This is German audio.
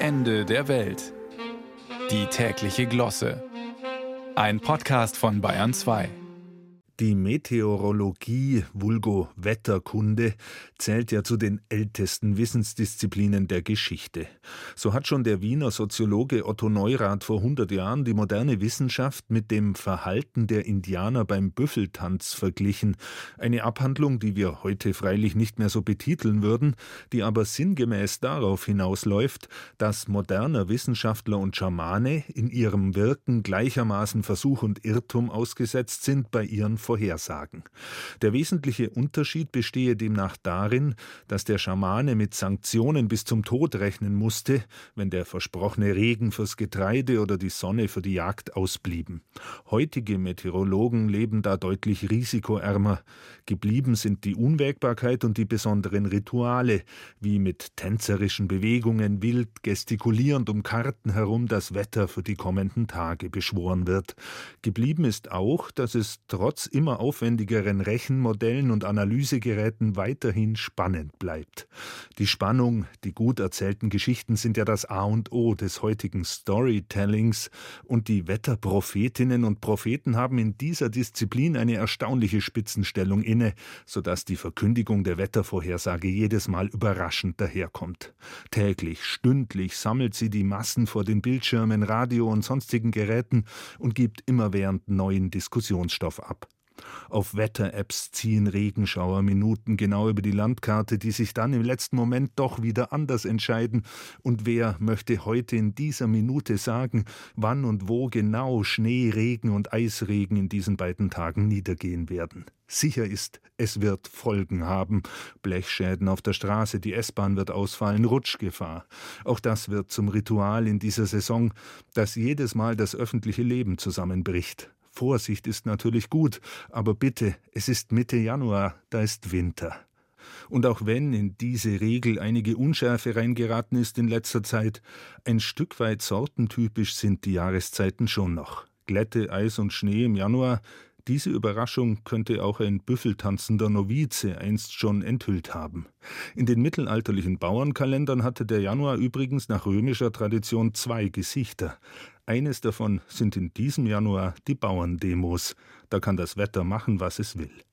Ende der Welt. Die tägliche Glosse. Ein Podcast von Bayern 2. Die Meteorologie, vulgo Wetterkunde, zählt ja zu den ältesten Wissensdisziplinen der Geschichte. So hat schon der Wiener Soziologe Otto Neurath vor 100 Jahren die moderne Wissenschaft mit dem Verhalten der Indianer beim Büffeltanz verglichen. Eine Abhandlung, die wir heute freilich nicht mehr so betiteln würden, die aber sinngemäß darauf hinausläuft, dass moderner Wissenschaftler und Schamane in ihrem Wirken gleichermaßen Versuch und Irrtum ausgesetzt sind bei ihren Vorhersagen. Der wesentliche Unterschied bestehe demnach darin, dass der Schamane mit Sanktionen bis zum Tod rechnen musste, wenn der versprochene Regen fürs Getreide oder die Sonne für die Jagd ausblieben. Heutige Meteorologen leben da deutlich risikoärmer. Geblieben sind die Unwägbarkeit und die besonderen Rituale, wie mit tänzerischen Bewegungen wild gestikulierend um Karten herum das Wetter für die kommenden Tage beschworen wird. Geblieben ist auch, dass es trotz immer aufwendigeren Rechenmodellen und Analysegeräten weiterhin spannend bleibt. Die Spannung, die gut erzählten Geschichten sind ja das A und O des heutigen Storytellings, und die Wetterprophetinnen und Propheten haben in dieser Disziplin eine erstaunliche Spitzenstellung inne, sodass die Verkündigung der Wettervorhersage jedes Mal überraschend daherkommt. Täglich, stündlich sammelt sie die Massen vor den Bildschirmen, Radio und sonstigen Geräten und gibt immerwährend neuen Diskussionsstoff ab. Auf Wetter-Apps ziehen Regenschauer minutengenau über die Landkarte, die sich dann im letzten Moment doch wieder anders entscheiden. Und wer möchte heute in dieser Minute sagen, wann und wo genau Schnee, Regen und Eisregen in diesen beiden Tagen niedergehen werden? Sicher ist, es wird Folgen haben. Blechschäden auf der Straße, die S-Bahn wird ausfallen, Rutschgefahr. Auch das wird zum Ritual in dieser Saison, dass jedes Mal das öffentliche Leben zusammenbricht. Vorsicht ist natürlich gut, aber bitte, es ist Mitte Januar, da ist Winter. Und auch wenn in diese Regel einige Unschärfe reingeraten ist in letzter Zeit, ein Stück weit sortentypisch sind die Jahreszeiten schon noch. Glätte, Eis und Schnee im Januar, diese Überraschung könnte auch ein büffeltanzender Novize einst schon enthüllt haben. In den mittelalterlichen Bauernkalendern hatte der Januar übrigens nach römischer Tradition 2 Gesichter. Eines davon sind in diesem Januar die Bauerndemos. Da kann das Wetter machen, was es will.